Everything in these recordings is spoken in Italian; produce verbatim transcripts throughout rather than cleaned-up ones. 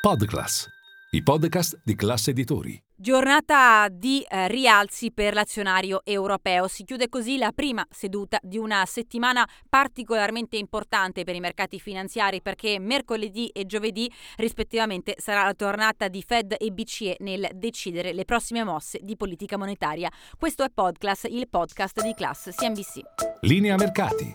PodClass, i podcast di Class Editori. Giornata di eh, rialzi per l'azionario europeo. Si chiude così la prima seduta di una settimana particolarmente importante per i mercati finanziari, perché mercoledì e giovedì rispettivamente sarà la tornata di Fed e B C E nel decidere le prossime mosse di politica monetaria. Questo è PodClass, il podcast di Class C N B C. Linea mercati.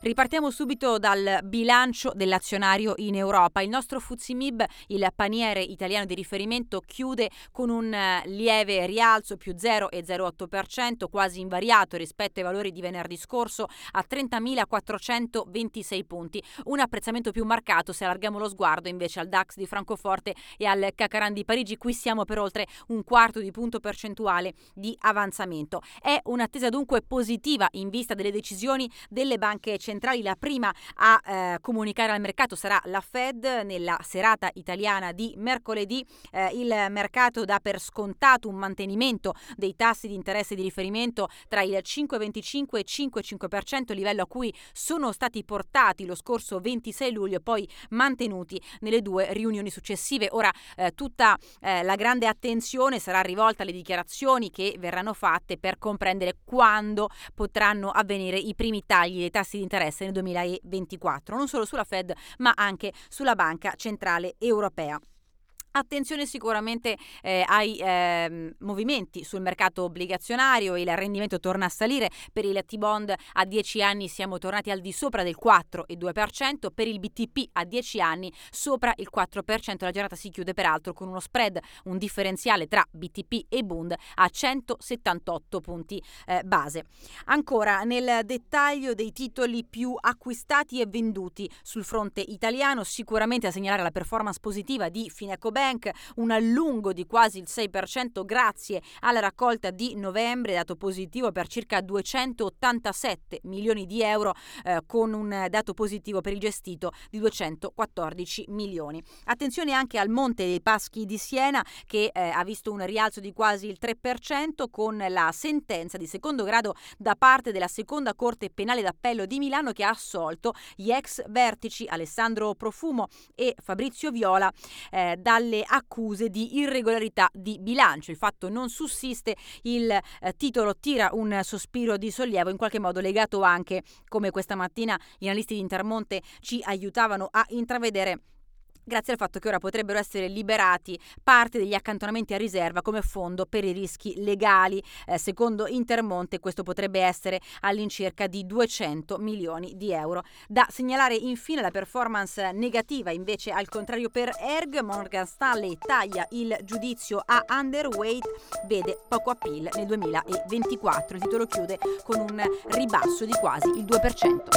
Ripartiamo subito dal bilancio dell'azionario in Europa. Il nostro F T S E M I B, il paniere italiano di riferimento, chiude con un lieve rialzo, più zero virgola zero otto per cento, quasi invariato rispetto ai valori di venerdì scorso, a trentamilaquattrocentoventisei punti. Un apprezzamento più marcato se allarghiamo lo sguardo invece al DAX di Francoforte e al Cacaran di Parigi. Qui siamo per oltre un quarto di punto percentuale di avanzamento. È un'attesa dunque positiva in vista delle decisioni delle banche centrali. Centrali. La prima a eh, comunicare al mercato sarà la Fed nella serata italiana di mercoledì. Eh, il mercato dà per scontato un mantenimento dei tassi di interesse di riferimento tra il cinque virgola venticinque e cinque virgola cinque per cento, livello a cui sono stati portati lo scorso ventisei luglio e poi mantenuti nelle due riunioni successive. Ora eh, tutta eh, la grande attenzione sarà rivolta alle dichiarazioni che verranno fatte per comprendere quando potranno avvenire i primi tagli dei tassi di interesse nel duemilaventiquattro, non solo sulla Fed ma anche sulla Banca Centrale Europea. Attenzione sicuramente eh, ai eh, movimenti sul mercato obbligazionario. Il rendimento torna a salire per il T-Bond a dieci anni, siamo tornati al di sopra del quattro virgola due per cento, per il B T P a dieci anni sopra il quattro per cento. La giornata si chiude peraltro con uno spread, un differenziale tra B T P e Bund a centosettantotto punti eh, base. Ancora nel dettaglio dei titoli più acquistati e venduti sul fronte italiano, sicuramente a segnalare la performance positiva di FinecoBank, un allungo di quasi il sei per cento grazie alla raccolta di novembre, dato positivo per circa duecentottantasette milioni di euro, eh, con un dato positivo per il gestito di duecentoquattordici milioni. Attenzione anche al Monte dei Paschi di Siena, che eh, ha visto un rialzo di quasi il tre per cento con la sentenza di secondo grado da parte della Seconda Corte Penale d'appello di Milano, che ha assolto gli ex vertici Alessandro Profumo e Fabrizio Viola eh, dalle le accuse di irregolarità di bilancio. Il fatto non sussiste, il eh, titolo tira un sospiro di sollievo, in qualche modo legato anche, come questa mattina gli analisti di Intermonte ci aiutavano a intravedere, grazie al fatto che ora potrebbero essere liberati parte degli accantonamenti a riserva come fondo per i rischi legali. Eh, secondo Intermonte questo potrebbe essere all'incirca di duecento milioni di euro. Da segnalare infine la performance negativa invece al contrario per Erg. Morgan Stanley taglia il giudizio a underweight, vede poco appeal nel duemilaventiquattro. Il titolo chiude con un ribasso di quasi il due per cento.